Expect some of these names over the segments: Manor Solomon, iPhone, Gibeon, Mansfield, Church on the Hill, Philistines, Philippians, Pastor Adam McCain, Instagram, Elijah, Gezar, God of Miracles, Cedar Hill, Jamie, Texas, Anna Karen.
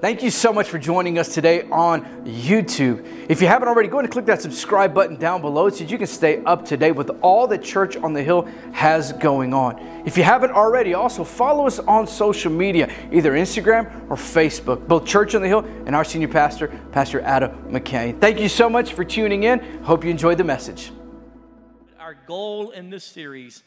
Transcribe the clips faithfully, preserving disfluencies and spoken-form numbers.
Thank you so much for joining us today on YouTube. If you haven't already, go ahead and click that subscribe button down below so that you can stay up to date with all that Church on the Hill has going on. If you haven't already, also follow us on social media, either Instagram or Facebook, both Church on the Hill and our senior pastor, Pastor Adam McCain. Thank you so much for tuning in. Hope you enjoyed the message. Our goal in this series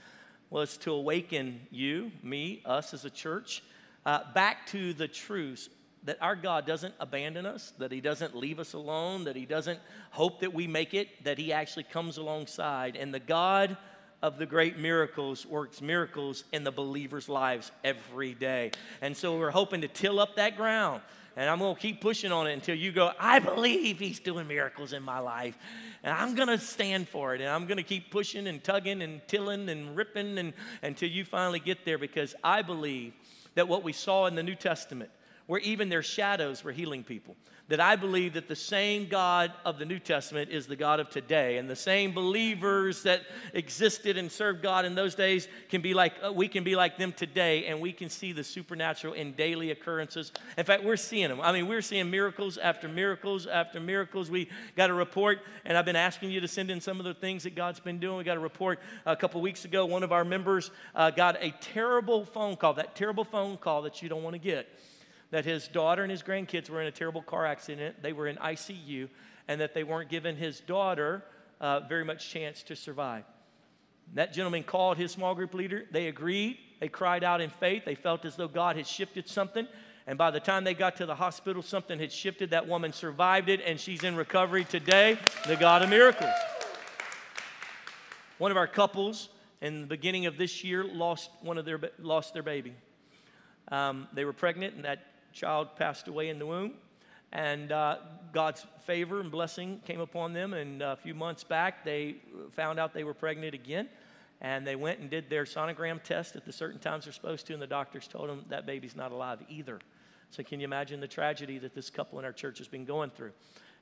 was to awaken you, me, us as a church, uh, back to the truths that our God doesn't abandon us, that He doesn't leave us alone, that He doesn't hope that we make it, that He actually comes alongside. And the God of the great miracles works miracles in the believers' lives every day. And so we're hoping to till up that ground. And I'm going to keep pushing on it until you go, I believe He's doing miracles in my life. And I'm going to stand for it. And I'm going to keep pushing and tugging and tilling and ripping and, until you finally get there. Because I believe that what we saw in the New Testament, where even their shadows were healing people, that I believe that the same God of the New Testament is the God of today. And the same believers that existed and served God in those days can be like, we can be like them today, and we can see the supernatural in daily occurrences. In fact, we're seeing them. I mean, we're seeing miracles after miracles after miracles. We got a report, and I've been asking you to send in some of the things that God's been doing. We got a report a couple weeks ago. One of our members uh, got a terrible phone call, that terrible phone call that you don't want to get, that his daughter and his grandkids were in a terrible car accident. They were in I C U, and that they weren't giving his daughter uh, very much chance to survive. That gentleman called his small group leader. They agreed. They cried out in faith. They felt as though God had shifted something. And by the time they got to the hospital, something had shifted. That woman survived it, and she's in recovery today. The God of miracles. One of our couples in the beginning of this year lost one of their lost their baby. Um, they were pregnant, and that child passed away in the womb, and uh, God's favor and blessing came upon them, and a few months back they found out they were pregnant again, and they went and did their sonogram test at the certain times they're supposed to, and the doctors told them that baby's not alive either. So can you imagine the tragedy that this couple in our church has been going through?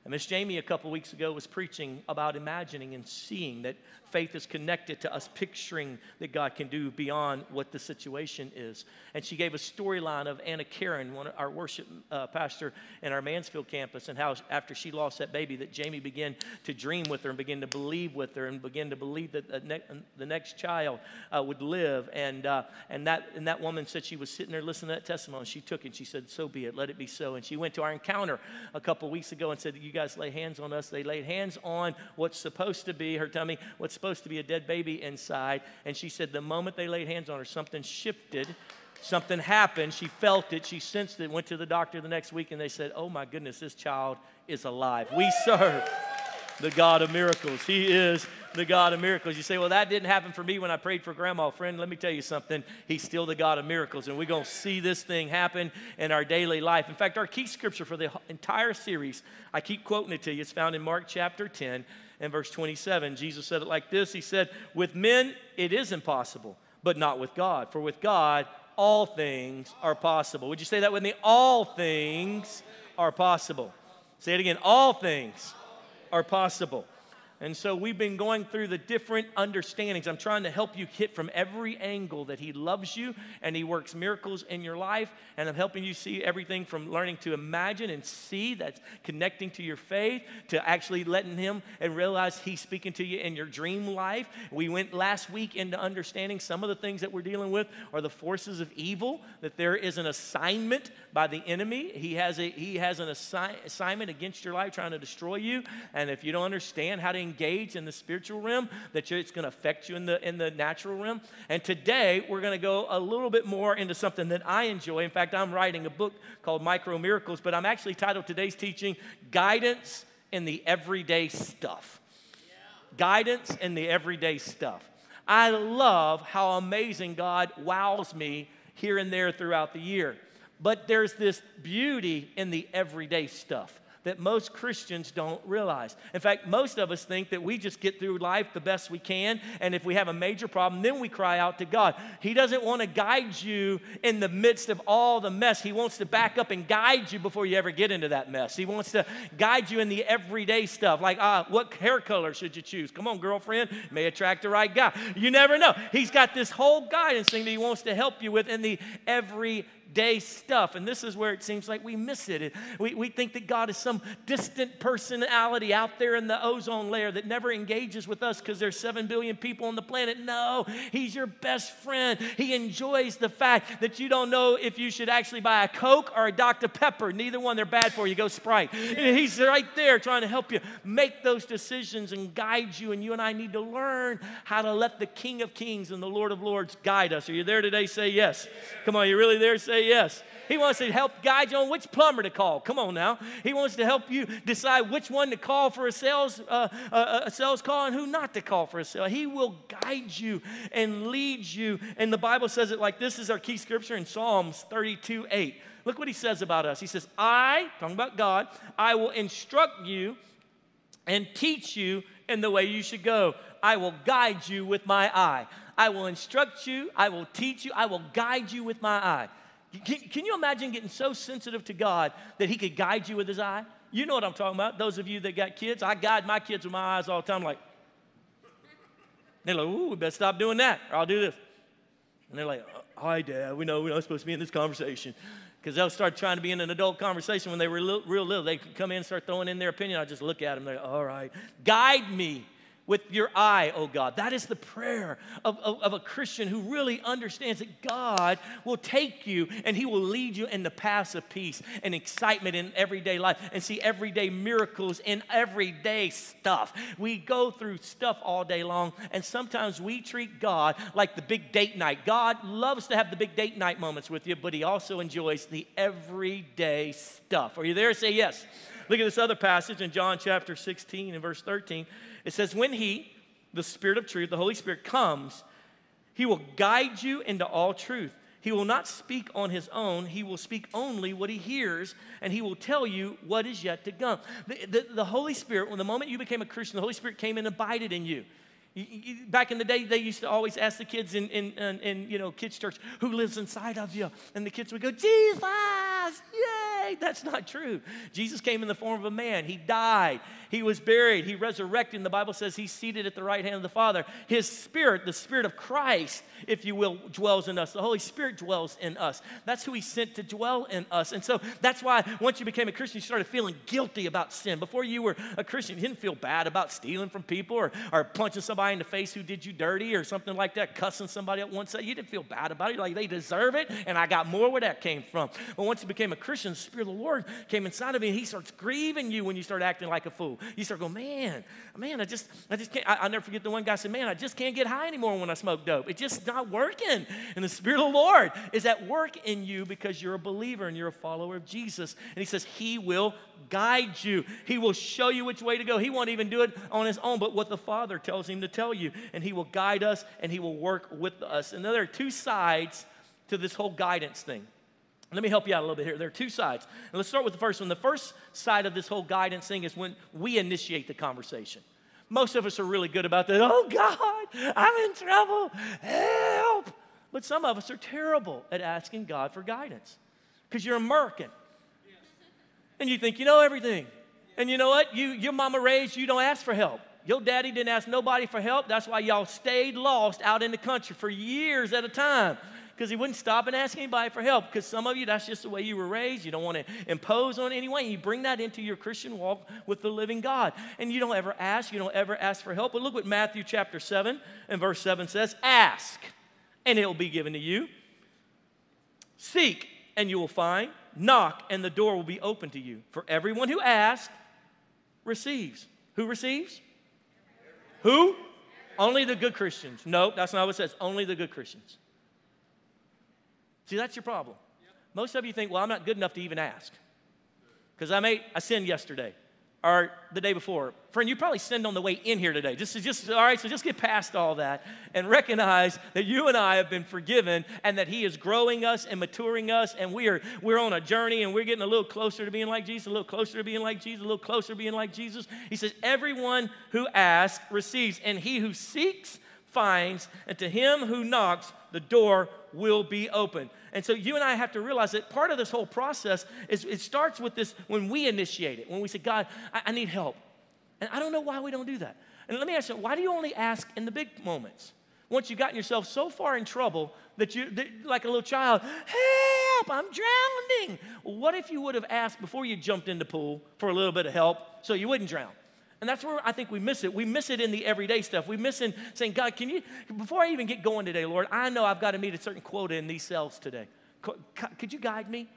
And Miss Jamie a couple weeks ago was preaching about imagining and seeing that faith is connected to us picturing that God can do beyond what the situation is. And she gave a storyline of Anna Karen, one of our worship uh, pastor in our Mansfield campus, and how after she lost that baby that Jamie began to dream with her and began to believe with her and began to believe that the, ne- the next child uh, would live. And, uh, and, that, and that woman said she was sitting there listening to that testimony. She took it and she said, so be it, let it be so. And she went to our encounter a couple weeks ago and said, you guys lay hands on us. They laid hands on what's supposed to be her tummy, what's supposed to be a dead baby inside. And she said the moment they laid hands on her, something shifted, something happened. She felt it, she sensed it, went to the doctor the next week, and they said, oh my goodness, this child is alive. We serve the God of miracles. He is the God of miracles. You say, well, that didn't happen for me when I prayed for grandma. Friend, let me tell you something. He's still the God of miracles, and we're going to see this thing happen in our daily life. In fact, our key scripture for the entire series, I keep quoting it to you. It's found in Mark chapter ten and verse twenty-seven. Jesus said it like this. He said, with men it is impossible, but not with God. For with God, all things are possible. Would you say that with me? All things are possible. Say it again. All things are possible. And so we've been going through the different understandings. I'm trying to help you hit from every angle that He loves you and He works miracles in your life. And I'm helping you see everything from learning to imagine and see, that's connecting to your faith, to actually letting Him and realize He's speaking to you in your dream life. We went last week into understanding some of the things that we're dealing with are the forces of evil, that there is an assignment by the enemy. He has a he has an assi- assignment against your life trying to destroy you. And if you don't understand how to engage in the spiritual realm, that it's going to affect you in the in the natural realm. And today we're going to go a little bit more into something that I enjoy. In fact, I'm writing a book called Micro Miracles, but I'm actually titled today's teaching Guidance in the Everyday Stuff. Yeah. Guidance in the Everyday Stuff. I love how amazing God wows me here and there throughout the year. But there's this beauty in the everyday stuff that most Christians don't realize. In fact, most of us think that we just get through life the best we can, and if we have a major problem, then we cry out to God. He doesn't want to guide you in the midst of all the mess. He wants to back up and guide you before you ever get into that mess. He wants to guide you in the everyday stuff, like ah, what hair color should you choose? Come on, girlfriend, may attract the right guy. You never know. He's got this whole guidance thing that He wants to help you with in the everyday everyday stuff. And this is where it seems like we miss it. We, we think that God is some distant personality out there in the ozone layer that never engages with us because there's seven billion people on the planet. No, he's your best friend. He enjoys the fact that you don't know if you should actually buy a Coke or a Doctor Pepper. Neither one, they're bad for you. Go Sprite. And he's right there trying to help you make those decisions and guide you. And you and I need to learn how to let the King of Kings and the Lord of Lords guide us. Are you there today? Say yes. Come on, you really there? Say yes. He wants to help guide you on which plumber to call. Come on now. He wants to help you decide which one to call for a sales, uh, a, a sales call and who not to call for a sale. He will guide you and lead you. And the Bible says it like this. Is our key scripture in Psalms thirty-two eight. Look what he says about us. He says, I, talking about God, I will instruct you and teach you in the way you should go. I will guide you with my eye. I will instruct you. I will teach you. I will guide you with my eye. Can, can you imagine getting so sensitive to God that he could guide you with his eye? You know what I'm talking about. Those of you that got kids, I guide my kids with my eyes all the time. I'm like, they're like, ooh, we better stop doing that, or I'll do this. And they're like, hi, Dad. We know we're not supposed to be in this conversation. Because they'll start trying to be in an adult conversation when they were li- real little. They could come in and start throwing in their opinion. I just look at them. They're like, all right, guide me with your eye, oh God. That is the prayer of, of, of a Christian who really understands that God will take you and he will lead you in the paths of peace and excitement in everyday life and see everyday miracles in everyday stuff. We go through stuff all day long, and sometimes we treat God like the big date night. God loves to have the big date night moments with you, but he also enjoys the everyday stuff. Are you there? Say yes. Look at this other passage in John chapter sixteen and verse thirteen. It says, when he, the Spirit of truth, the Holy Spirit, comes, he will guide you into all truth. He will not speak on his own. He will speak only what he hears, and he will tell you what is yet to come. The, the, the Holy Spirit, when the moment you became a Christian, the Holy Spirit came and abided in you. Back in the day, they used to always ask the kids in, in, in, in you know, kids' church, who lives inside of you? And the kids would go, Jesus, yay! That's not true. Jesus came in the form of a man. He died. He was buried. He resurrected. And the Bible says he's seated at the right hand of the Father. His Spirit, the Spirit of Christ, if you will, dwells in us. The Holy Spirit dwells in us. That's who he sent to dwell in us. And so that's why once you became a Christian, you started feeling guilty about sin. Before you were a Christian, you didn't feel bad about stealing from people or, or punching somebody in the face who did you dirty or something like that, cussing somebody at once. You didn't feel bad about it. You're like, they deserve it, and I got more where that came from. But once you became a Christian, the Spirit of the Lord came inside of you, and he starts grieving you when you start acting like a fool. You start going, man, man, I just, I just can't. I, I'll never forget the one guy said, man, I just can't get high anymore when I smoke dope. It's just not working. And the Spirit of the Lord is at work in you because you're a believer and you're a follower of Jesus. And he says he will guide you. He will show you which way to go. He won't even do it on his own, but what the Father tells him to tell you, and he will guide us and he will work with us. And there are two sides to this whole guidance thing. Let me help you out a little bit here. There are two sides. And let's start with the first one. The first side of this whole guidance thing is when we initiate the conversation. Most of us are really good about that. Oh God, I'm in trouble. Help. But some of us are terrible at asking God for guidance because you're American. Yes. And you think you know everything. Yes. And you know what? You, your mama raised you don't ask for help. Your daddy didn't ask nobody for help. That's why y'all stayed lost out in the country for years at a time, because he wouldn't stop and ask anybody for help. Because some of you, that's just the way you were raised. You don't want to impose on anyone. You bring that into your Christian walk with the living God. And you don't ever ask. You don't ever ask for help. But look what Matthew chapter seven and verse seven says. Ask, and it will be given to you. Seek, and you will find. Knock, and the door will be open to you. For everyone who asks receives. Who receives? Who? Only the good Christians. No, that's not what it says. Only the good Christians. See, that's your problem. Most of you think, well, I'm not good enough to even ask because I made a sin yesterday or the day before. Friend, you probably sinned on the way in here today. Just, just, all right, so just get past all that and recognize that you and I have been forgiven and that he is growing us and maturing us, and we are, we're on a journey, and we're getting a little closer to being like Jesus, a little closer to being like Jesus, a little closer to being like Jesus. He says, everyone who asks receives, and he who seeks finds, and to him who knocks, the door will be open. And so you and I have to realize that part of this whole process is it starts with this when we initiate it, when we say, God, I, I need help. And I don't know why we don't do that. And let me ask you, why do you only ask in the big moments? Once you've gotten yourself so far in trouble that you, that, like a little child, hey! help, I'm drowning. Well, what if you would have asked before you jumped in the pool for a little bit of help so you wouldn't drown? And that's where I think we miss it. We miss it in the everyday stuff. We miss in saying, God, can you, before I even get going today, Lord, I know I've got to meet a certain quota in these cells today. Could you guide me?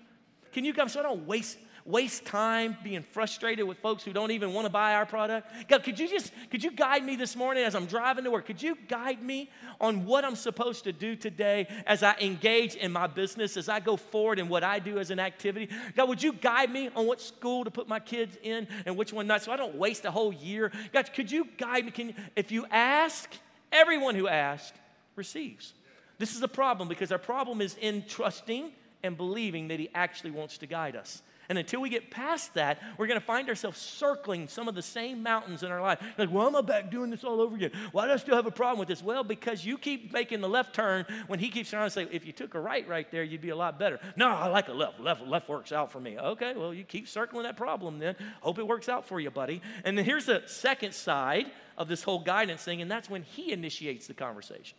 Can you guide me so I don't waste waste time being frustrated with folks who don't even want to buy our product? God, could you just, could you guide me this morning as I'm driving to work? Could you guide me on what I'm supposed to do today as I engage in my business, as I go forward in what I do as an activity? God, would you guide me on what school to put my kids in and which one not so I don't waste a whole year? God, could you guide me? Can you, if you ask, everyone who asks receives. This is a problem because our problem is in trusting and believing that he actually wants to guide us. And until we get past that, we're going to find ourselves circling some of the same mountains in our life. Like, well, I'm back doing this all over again. Why do I still have a problem with this? Well, because you keep making the left turn when he keeps trying to say, if you took a right right there, you'd be a lot better. No, I like a left. Left, left works out for me. Okay, well, you keep circling that problem then. Hope it works out for you, buddy. And then here's the second side of this whole guidance thing, and that's when he initiates the conversation.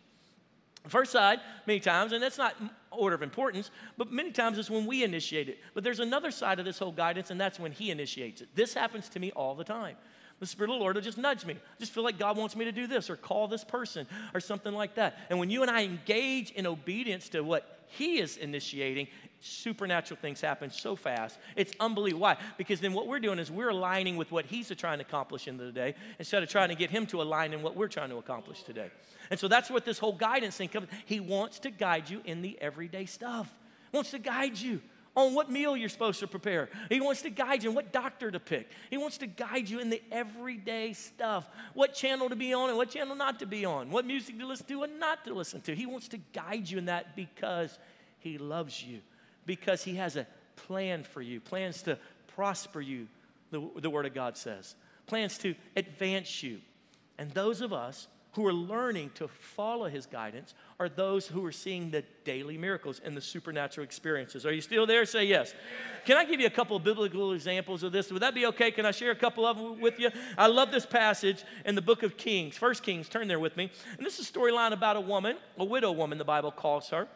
First side, many times, and that's not order of importance, but many times it's when we initiate it. But there's another side of this whole guidance, and that's when he initiates it. This happens to me all the time. The Spirit of the Lord will just nudge me. I just feel like God wants me to do this or call this person or something like that. And when you and I engage in obedience to what he is initiating, supernatural things happen so fast. It's unbelievable. Why? Because then what we're doing is we're aligning with what he's trying to accomplish in the day instead of trying to get him to align in what we're trying to accomplish today. And so that's what this whole guidance thing comes. He wants to guide you in the everyday stuff. He wants to guide you on what meal you're supposed to prepare. He wants to guide you in what doctor to pick. He wants to guide you in the everyday stuff, what channel to be on and what channel not to be on, what music to listen to and not to listen to. He wants to guide you in that because he loves you, because he has a plan for you, plans to prosper you, the, the Word of God says, plans to advance you. And those of us who are learning to follow his guidance are those who are seeing the daily miracles and the supernatural experiences. Are you still there? Say yes. Can I give you a couple of biblical examples of this? Would that be okay? Can I share a couple of them with you? I love this passage in the book of Kings, First Kings. Turn there with me. And this is a storyline about a woman, a widow woman, the Bible calls her,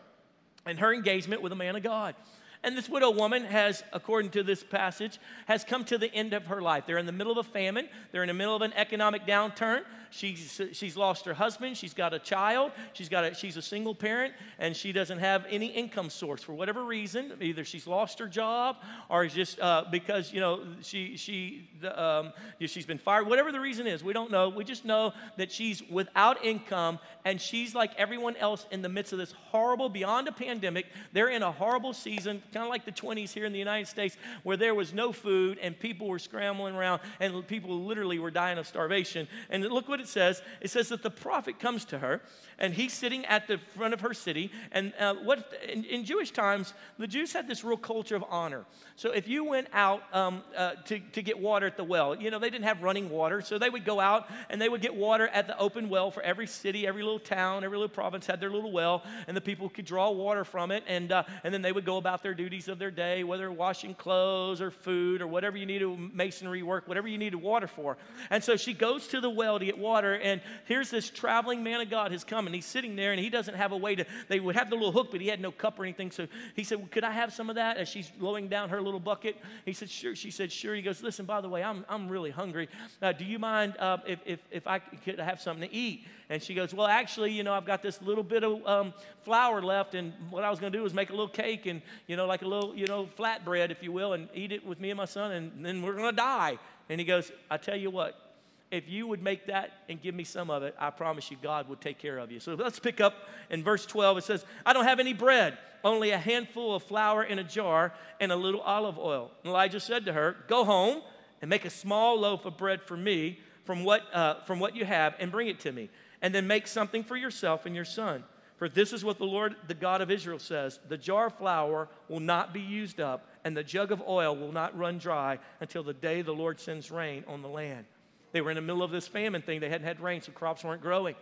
and her engagement with a man of God. And this widow woman has, according to this passage, has come to the end of her life. They're in the middle of a famine. They're in the middle of an economic downturn. She's, she's lost her husband. She's got a child. She's, got a, she's a single parent, and she doesn't have any income source for whatever reason. Either she's lost her job or just uh, because, you know, she, she, the, um, she's been fired. Whatever the reason is, we don't know. We just know that she's without income, and she's like everyone else in the midst of this horrible, beyond a pandemic. They're in a horrible season, kind of like the twenties here in the United States, where there was no food and people were scrambling around and people literally were dying of starvation. And look what it says. It says that the prophet comes to her, and he's sitting at the front of her city. And uh, what in, in Jewish times, the Jews had this real culture of honor. So if you went out um, uh, to, to get water at the well, you know, they didn't have running water, so they would go out and they would get water at the open well for every city, every little town, every little province had their little well, and the people could draw water from it, and, uh, and then they would go about their duties of their day, whether washing clothes or food or whatever you needed, masonry work, whatever you needed water for. And so she goes to the well to get water, and here's this traveling man of God has come, and he's sitting there, and he doesn't have a way to, they would have the little hook, but he had no cup or anything. So he said, well, could I have some of that? As she's lowering down her little bucket, he said, sure. She said, sure. He goes, listen, by the way, I'm, I'm really hungry. Uh, do you mind uh, if, if, if I could have something to eat? And she goes, well, actually, you know, I've got this little bit of um, flour left, and what I was going to do was make a little cake and, you know, like a little, you know, flatbread, if you will, and eat it with me and my son, and then we're going to die. And he goes, I tell you what, if you would make that and give me some of it, I promise you God will take care of you. So let's pick up in verse twelve. It says, I don't have any bread, only a handful of flour in a jar and a little olive oil. And Elijah said to her, go home and make a small loaf of bread for me from what, uh, from what you have and bring it to me. And then make something for yourself and your son. For this is what the Lord, the God of Israel, says, the jar of flour will not be used up, and the jug of oil will not run dry until the day the Lord sends rain on the land. They were in the middle of this famine thing. They hadn't had rain, so crops weren't growing.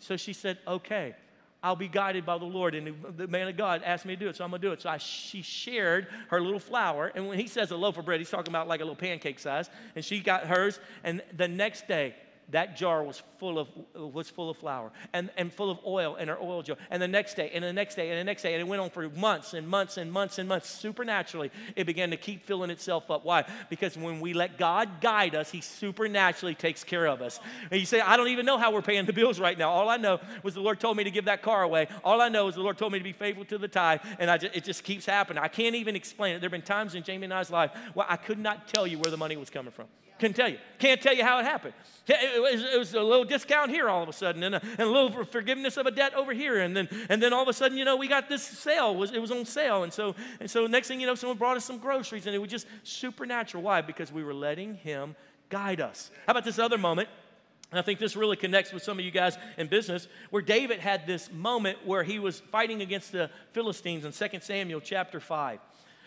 So she said, okay, I'll be guided by the Lord. And the man of God asked me to do it, so I'm going to do it. So I, she shared her little flour. And when he says a loaf of bread, he's talking about like a little pancake size. And she got hers. And the next day, that jar was full of was full of flour and, and full of oil in our oil jar. And the next day, and the next day, and the next day, and it went on for months and months and months and months. Supernaturally, it began to keep filling itself up. Why? Because when we let God guide us, He supernaturally takes care of us. And you say, I don't even know how we're paying the bills right now. All I know was the Lord told me to give that car away. All I know is the Lord told me to be faithful to the tithe, and I just, it just keeps happening. I can't even explain it. There have been times in Jamie and I's life where I could not tell you where the money was coming from. Couldn't tell you. Can't tell you how it happened. It was, it was a little discount here all of a sudden, and a, and a little forgiveness of a debt over here, and then and then all of a sudden, you know, we got this sale. It was, it was on sale, and so and so next thing you know, someone brought us some groceries, and it was just supernatural. Why? Because we were letting Him guide us. How about this other moment? And I think this really connects with some of you guys in business, where David had this moment where he was fighting against the Philistines in Second Samuel chapter five.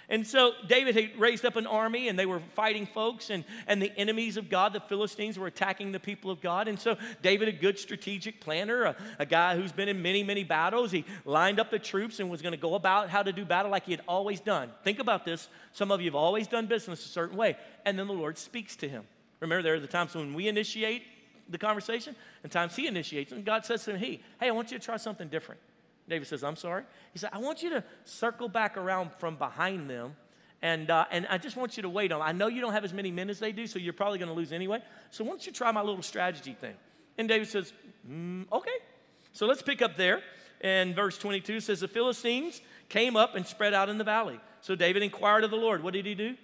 And so David had raised up an army, and they were fighting folks, and, and the enemies of God, the Philistines, were attacking the people of God. And so David, a good strategic planner, a, a guy who's been in many, many battles, he lined up the troops and was going to go about how to do battle like he had always done. Think about this. Some of you have always done business a certain way, and then the Lord speaks to him. Remember, there are the times when we initiate the conversation, and times He initiates, and God says to him, hey, hey, I want you to try something different. David says, I'm sorry. He said, I want you to circle back around from behind them, and uh, and I just want you to wait on them. I know you don't have as many men as they do, so you're probably going to lose anyway. So why don't you try my little strategy thing? And David says, mm, okay. So let's pick up there. And verse twenty-two says, the Philistines came up and spread out in the valley. So David inquired of the Lord. What did he do?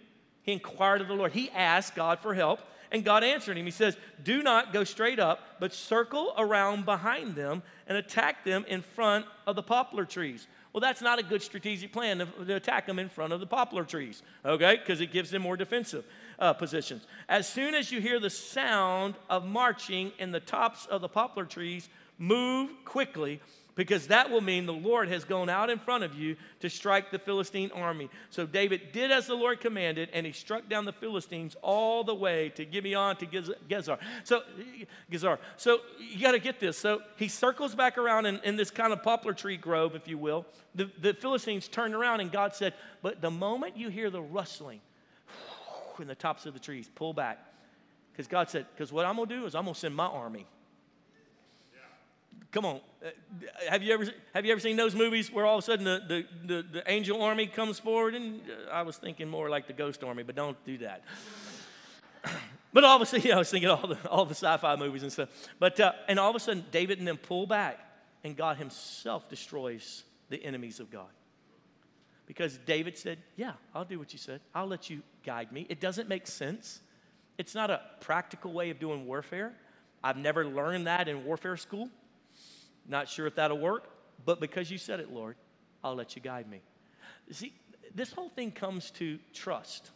He inquired of the Lord. He asked God for help. And God answered him. He says, do not go straight up, but circle around behind them and attack them in front of the poplar trees. Well, that's not a good strategic plan to, to attack them in front of the poplar trees, okay? Because it gives them more defensive uh, positions. As soon as you hear the sound of marching in the tops of the poplar trees, move quickly, because that will mean the Lord has gone out in front of you to strike the Philistine army. So David did as the Lord commanded, and he struck down the Philistines all the way to Gibeon to Gezar. So, Gezar. So you got to get this. So he circles back around in, in this kind of poplar tree grove, if you will. The, the Philistines turned around, and God said, but the moment you hear the rustling in the tops of the trees, pull back. Because God said, because what I'm going to do is I'm going to send my army. Come on, have you ever have you ever seen those movies where all of a sudden the, the, the, the angel army comes forward? And I was thinking more like the ghost army, but don't do that. But all of a sudden, you know, I was thinking all the all the sci-fi movies and stuff. But uh, and all of a sudden, David and them pull back, and God Himself destroys the enemies of God. Because David said, "Yeah, I'll do what you said. I'll let you guide me." It doesn't make sense. It's not a practical way of doing warfare. I've never learned that in warfare school. Not sure if that'll work, but because you said it, Lord, I'll let you guide me. See, this whole thing comes to trust.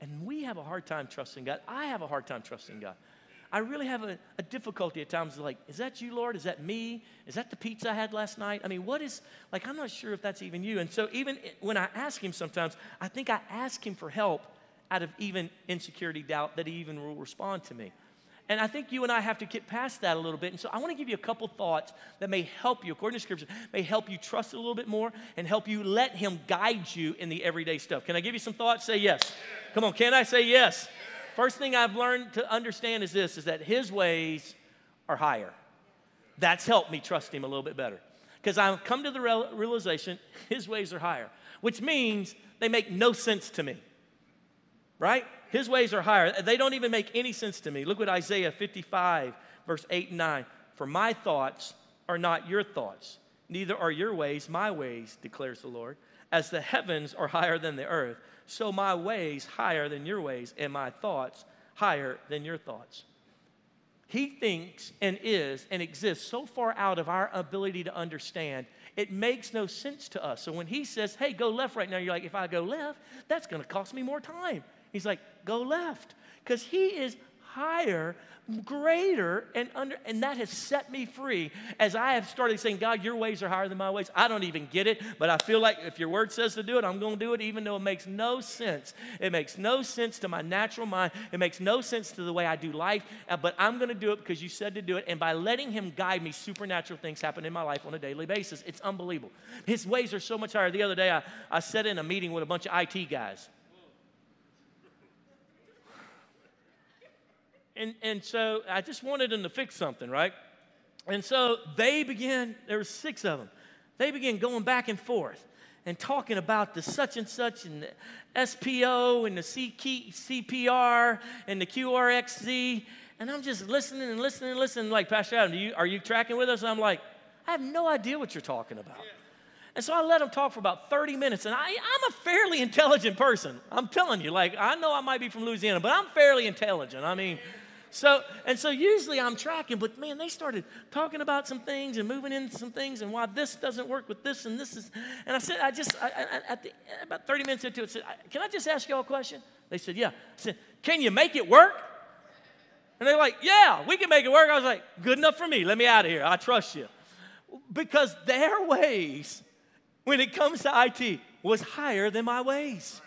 And we have a hard time trusting God. I have a hard time trusting God. I really have a, a difficulty at times like, is that you, Lord? Is that me? Is that the pizza I had last night? I mean, what is, like, I'm not sure if that's even you. And so even when I ask Him sometimes, I think I ask Him for help out of even insecurity, doubt that He even will respond to me. And I think you and I have to get past that a little bit. And so I want to give you a couple thoughts that may help you, according to Scripture, may help you trust a little bit more and help you let Him guide you in the everyday stuff. Can I give you some thoughts? Say yes. Come on, can I say yes? First thing I've learned to understand is this, is that His ways are higher. That's helped me trust Him a little bit better. Because I've come to the realization His ways are higher, which means they make no sense to me. Right? His ways are higher. They don't even make any sense to me. Look what Isaiah fifty-five, verse eight and nine. For my thoughts are not your thoughts, neither are your ways my ways, declares the Lord. As the heavens are higher than the earth, so my ways higher than your ways, and my thoughts higher than your thoughts. He thinks and is and exists so far out of our ability to understand, it makes no sense to us. So when He says, hey, go left right now, you're like, if I go left, that's going to cost me more time. He's like, go left, because He is higher, greater, and under, and that has set me free as I have started saying, God, your ways are higher than my ways. I don't even get it, but I feel like if your word says to do it, I'm going to do it, even though it makes no sense. It makes no sense to my natural mind. It makes no sense to the way I do life, but I'm going to do it because you said to do it, and by letting Him guide me, supernatural things happen in my life on a daily basis. It's unbelievable. His ways are so much higher. The other day, I, I sat in a meeting with a bunch of I T guys. And and so I just wanted them to fix something, right? And so they began, there were six of them. They began going back and forth and talking about the such and such and the S P O and the C P R and the Q R X Z. And I'm just listening and listening and listening. Like, Pastor Adam, do you, are you tracking with us? And I'm like, I have no idea what you're talking about. Yeah. And so I let them talk for about thirty minutes. And I, I'm a fairly intelligent person. I'm telling you, like, I know I might be from Louisiana, but I'm fairly intelligent. I mean, so, and so usually I'm tracking, but man, they started talking about some things and moving into some things and why this doesn't work with this and this is, and I said, I just, I, I, at the, about thirty minutes into it, I said, can I just ask y'all a question? They said, yeah. I said, can you make it work? And they're like, yeah, we can make it work. I was like, good enough for me. Let me out of here. I trust you. Because their ways, when it comes to I T, was higher than my ways.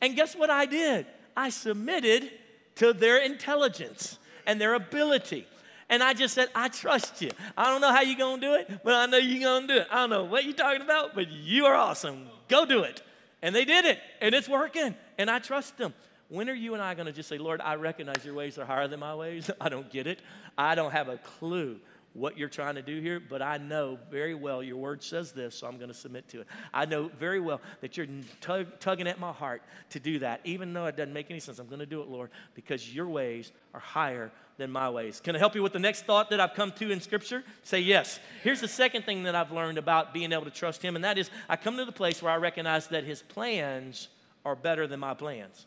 And guess what I did? I submitted to their intelligence and their ability. And I just said, I trust you. I don't know how you're going to do it, but I know you're going to do it. I don't know what you're talking about, but you are awesome. Go do it. And they did it, and it's working, and I trust them. When are you and I going to just say, Lord, I recognize your ways are higher than my ways. I don't get it. I don't have a clue what you're trying to do here, but I know very well your word says this, so I'm going to submit to it. I know very well that you're tug- tugging at my heart to do that. Even though it doesn't make any sense, I'm going to do it, Lord, because your ways are higher than my ways. Can I help you with the next thought that I've come to in Scripture? Say yes. Here's the second thing that I've learned about being able to trust him, and that is I come to the place where I recognize that his plans are better than my plans.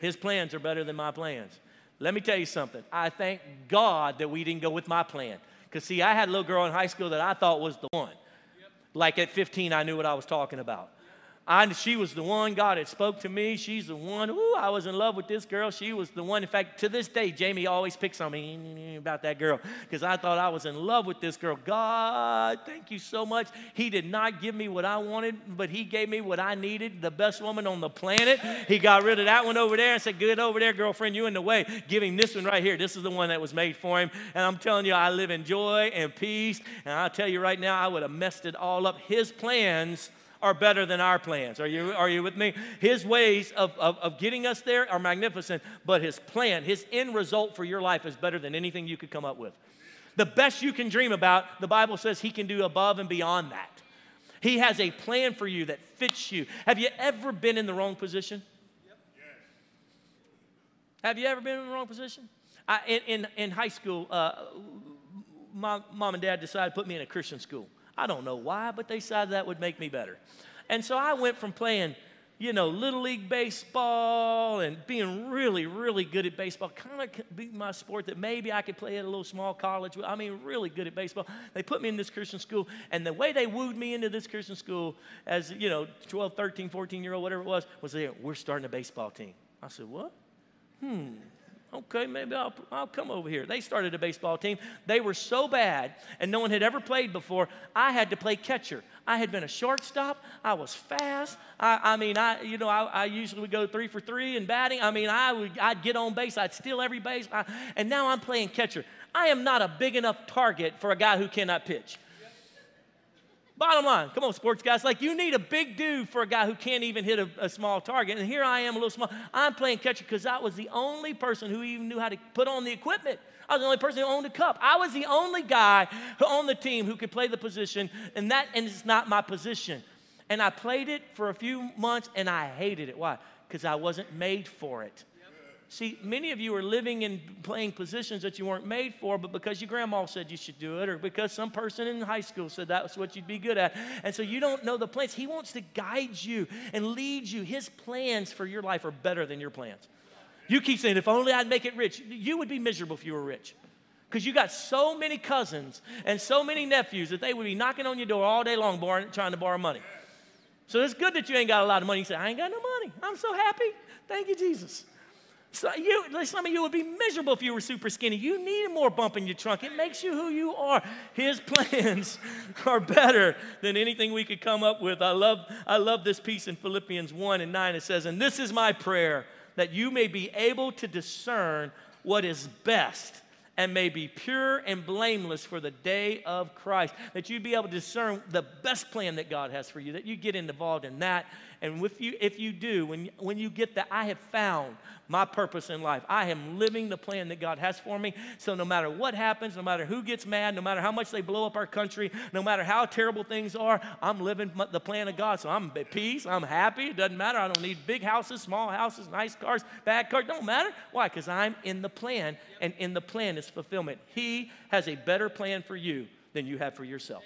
His plans are better than my plans. Let me tell you something. I thank God that we didn't go with my plan. Because, see, I had a little girl in high school that I thought was the one. Yep. Like at fifteen, I knew what I was talking about. I, she was the one. God had spoke to me. She's the one. Ooh, I was in love with this girl. She was the one. In fact, to this day, Jamie always picks on me about that girl because I thought I was in love with this girl. God, thank you so much. He did not give me what I wanted, but he gave me what I needed, the best woman on the planet. He got rid of that one over there and said, get over there, girlfriend. You in the way. Give him this one right here. This is the one that was made for him. And I'm telling you, I live in joy and peace. And I'll tell you right now, I would have messed it all up. His plans are better than our plans. Are you, are you with me? His ways of, of, of getting us there are magnificent, but his plan, his end result for your life is better than anything you could come up with. The best you can dream about, the Bible says he can do above and beyond that. He has a plan for you that fits you. Have you ever been in the wrong position? Yep. Yes. Have you ever been in the wrong position? I, in, in, in high school, uh, my mom and dad decided to put me in a Christian school. I don't know why, but they decided that would make me better. And so I went from playing, you know, Little League baseball and being really, really good at baseball, kind of be my sport that maybe I could play at a little small college. I mean, really good at baseball. They put me in this Christian school, and the way they wooed me into this Christian school as, you know, twelve, thirteen, fourteen-year-old, whatever it was, was they, we're starting a baseball team. I said, what? Hmm. Okay, maybe I'll, I'll come over here. They started a baseball team. They were so bad, and no one had ever played before, I had to play catcher. I had been a shortstop. I was fast. I, I mean, I you know, I, I usually would go three for three in batting. I mean, I would, I'd get on base. I'd steal every base. I, and now I'm playing catcher. I am not a big enough target for a guy who cannot pitch. Bottom line, come on, sports guys. Like, you need a big dude for a guy who can't even hit a, a small target. And here I am, a little small. I'm playing catcher because I was the only person who even knew how to put on the equipment. I was the only person who owned a cup. I was the only guy who on the team who could play the position, and that and it's not my position. And I played it for a few months, and I hated it. Why? Because I wasn't made for it. See, many of you are living and playing positions that you weren't made for, but because your grandma said you should do it, or because some person in high school said that's what you'd be good at. And so you don't know the plans. He wants to guide you and lead you. His plans for your life are better than your plans. You keep saying, if only I'd make it rich. You would be miserable if you were rich. Because you got so many cousins and so many nephews that they would be knocking on your door all day long trying to borrow money. So it's good that you ain't got a lot of money. You say, I ain't got no money. I'm so happy. Thank you, Jesus. So you, some of you would be miserable if you were super skinny. You need more bump in your trunk. It makes you who you are. His plans are better than anything we could come up with. I love, I love this piece in Philippians one and nine. It says, and this is my prayer, that you may be able to discern what is best and may be pure and blameless for the day of Christ. That you'd be able to discern the best plan that God has for you, that you get involved in that And if you, if you do, when, when you get that, I have found my purpose in life. I am living the plan that God has for me. So no matter what happens, no matter who gets mad, no matter how much they blow up our country, no matter how terrible things are, I'm living the plan of God. So I'm at peace. I'm happy. It doesn't matter. I don't need big houses, small houses, nice cars, bad cars. It don't matter. Why? Because I'm in the plan, and in the plan is fulfillment. He has a better plan for you than you have for yourself.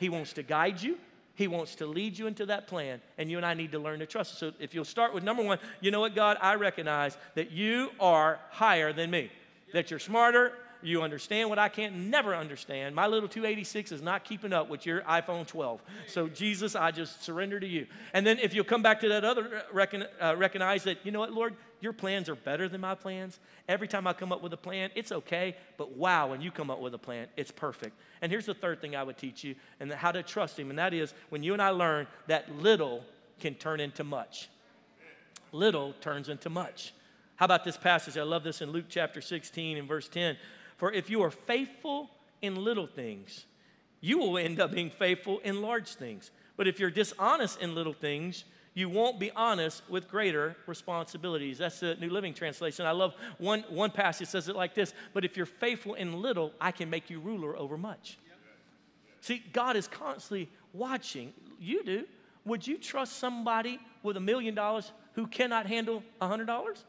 He wants to guide you. He wants to lead you into that plan, and you and I need to learn to trust. So if you'll start with number one, you know what, God, I recognize that you are higher than me, that you're smarter, you understand what I can't never understand. My little two eighty-six is not keeping up with your iPhone twelve. So, Jesus, I just surrender to you. And then if you'll come back to that other, recon, uh, recognize that, you know what, Lord, your plans are better than my plans. Every time I come up with a plan, it's okay. But wow, when you come up with a plan, it's perfect. And here's the third thing I would teach you, and how to trust him. And that is when you and I learn that little can turn into much. Little turns into much. How about this passage? I love this in Luke chapter sixteen and verse ten. For if you are faithful in little things, you will end up being faithful in large things. But if you're dishonest in little things, you won't be honest with greater responsibilities. That's the New Living Translation. I love one, one passage says it like this. But if you're faithful in little, I can make you ruler over much. Yep. See, God is constantly watching. You do. Would you trust somebody with a million dollars who cannot handle a hundred dollars?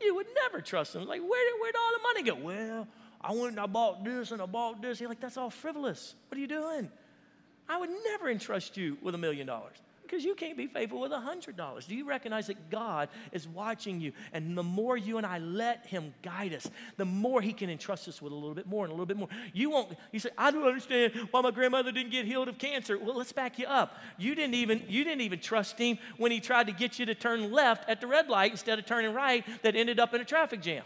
You would never trust them. Like, where did, where'd all the money go? Well, I went and I bought this and I bought this. You're like, that's all frivolous. What are you doing? I would never entrust you with a million dollars because you can't be faithful with a hundred dollars. Do you recognize that God is watching you? And the more you and I let him guide us, the more he can entrust us with a little bit more and a little bit more. You won't, you say, I don't understand why my grandmother didn't get healed of cancer. Well, let's back you up. You didn't even, you didn't even trust him when he tried to get you to turn left at the red light instead of turning right that ended up in a traffic jam.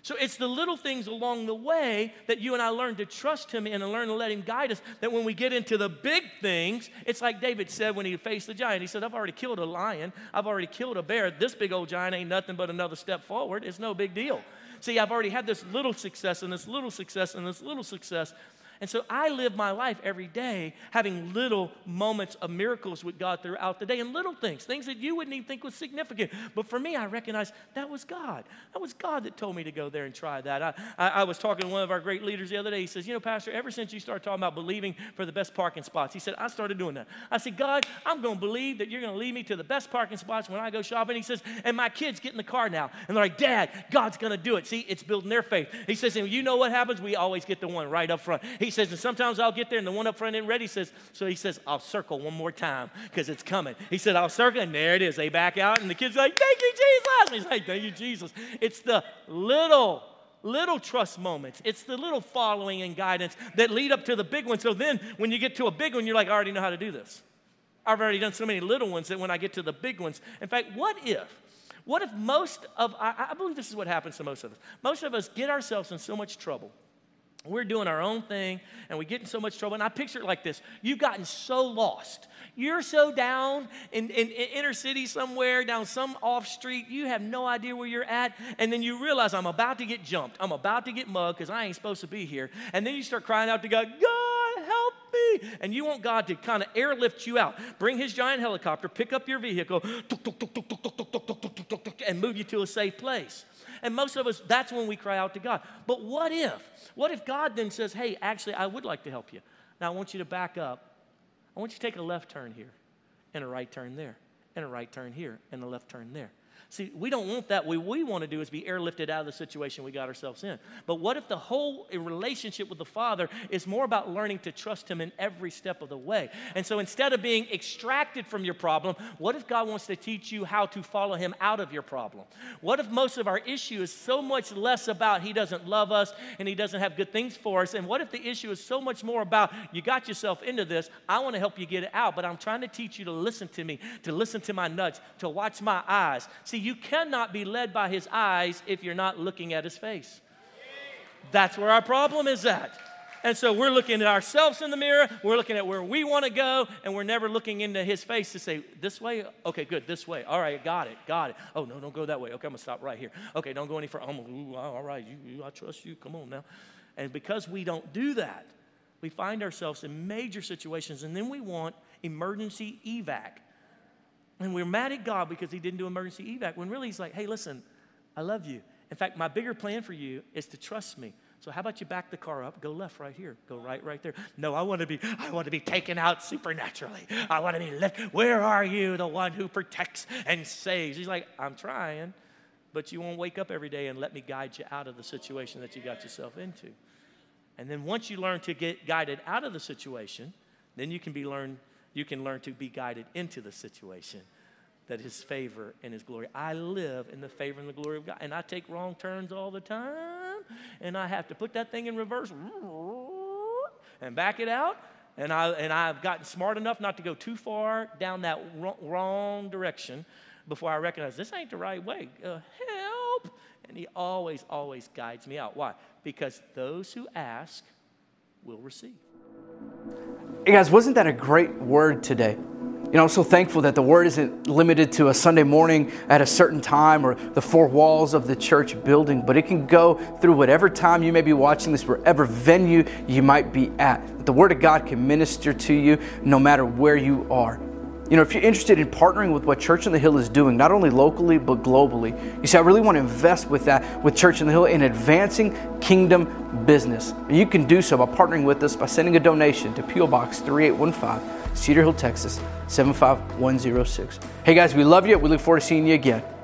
So it's the little things along the way that you and I learn to trust him in and learn to let him guide us, that when we get into the big things, it's like David said when he faced the giant. He said, I've already killed a lion. I've already killed a bear. This big old giant ain't nothing but another step forward. It's no big deal. See, I've already had this little success and this little success and this little success. And so I live my life every day having little moments of miracles with God throughout the day, and little things, things that you wouldn't even think was significant. But for me, I recognize that was God. That was God that told me to go there and try that. I, I, I was talking to one of our great leaders the other day. He says, you know, Pastor, ever since you started talking about believing for the best parking spots, he said, I started doing that. I said, God, I'm going to believe that you're going to lead me to the best parking spots when I go shopping. He says, and my kids get in the car now. And they're like, Dad, God's going to do it. See, it's building their faith. He says, and you know what happens? We always get the one right up front. He He says, and sometimes I'll get there, and the one up front isn't ready. He says, so he says, I'll circle one more time because it's coming. He said, I'll circle, and there it is. They back out, and the kid's like, thank you, Jesus. And he's like, thank you, Jesus. It's the little, little trust moments. It's the little following and guidance that lead up to the big one. So then when you get to a big one, you're like, I already know how to do this. I've already done so many little ones that when I get to the big ones. In fact, what if, what if most of, I, I believe this is what happens to most of us. Most of us get ourselves in so much trouble. We're doing our own thing, and we get in so much trouble. And I picture it like this. You've gotten so lost. You're so down in, in, in inner city somewhere, down some off street. You have no idea where you're at. And then you realize, I'm about to get jumped. I'm about to get mugged because I ain't supposed to be here. And then you start crying out to God, God, help me. And you want God to kind of airlift you out. Bring his giant helicopter, pick up your vehicle, and move you to a safe place. And most of us, that's when we cry out to God. But what if? What if God then says, hey, actually, I would like to help you. Now, I want you to back up. I want you to take a left turn here and a right turn there and a right turn here and a left turn there. See, we don't want that. What we want to do is be airlifted out of the situation we got ourselves in. But what if the whole relationship with the Father is more about learning to trust him in every step of the way? And so instead of being extracted from your problem, what if God wants to teach you how to follow him out of your problem? What if most of our issue is so much less about he doesn't love us and he doesn't have good things for us? And what if the issue is so much more about you got yourself into this, I want to help you get it out, but I'm trying to teach you to listen to me, to listen to my nudge, to watch my eyes. See, you cannot be led by his eyes if you're not looking at his face. That's where our problem is at. And so we're looking at ourselves in the mirror. We're looking at where we want to go, and we're never looking into his face to say, this way? Okay, good, this way. All right, got it, got it. Oh, no, don't go that way. Okay, I'm going to stop right here. Okay, don't go any further. I'm, ooh, all right, you, you, I trust you. Come on now. And because we don't do that, we find ourselves in major situations, and then we want emergency evac. And we're mad at God because he didn't do emergency evac, when really he's like, hey, listen, I love you. In fact, my bigger plan for you is to trust me. So how about you back the car up, go left right here, go right right there. No, I want to be, I want to be taken out supernaturally. I want to be left. Where are you, the one who protects and saves? He's like, I'm trying, but you won't wake up every day and let me guide you out of the situation that you got yourself into. And then once you learn to get guided out of the situation, then you can be learn, you can learn to be guided into the situation, that his favor and his glory. I live in the favor and the glory of God. And I take wrong turns all the time. And I have to put that thing in reverse and back it out. And, I, and I've gotten smart enough not to go too far down that wrong direction before I recognize this ain't the right way. Uh, help! And he always, always guides me out. Why? Because those who ask will receive. Hey guys, wasn't that a great word today? You know, I'm so thankful that the Word isn't limited to a Sunday morning at a certain time or the four walls of the church building, but it can go through whatever time you may be watching this, wherever venue you might be at. The Word of God can minister to you no matter where you are. You know, if you're interested in partnering with what Church on the Hill is doing, not only locally, but globally, you say, I really want to invest with that, with Church on the Hill, in advancing kingdom business. You can do so by partnering with us by sending a donation to P O Box three eight one five, Cedar Hill, Texas, seven five one zero six. Hey guys, we love you. We look forward to seeing you again.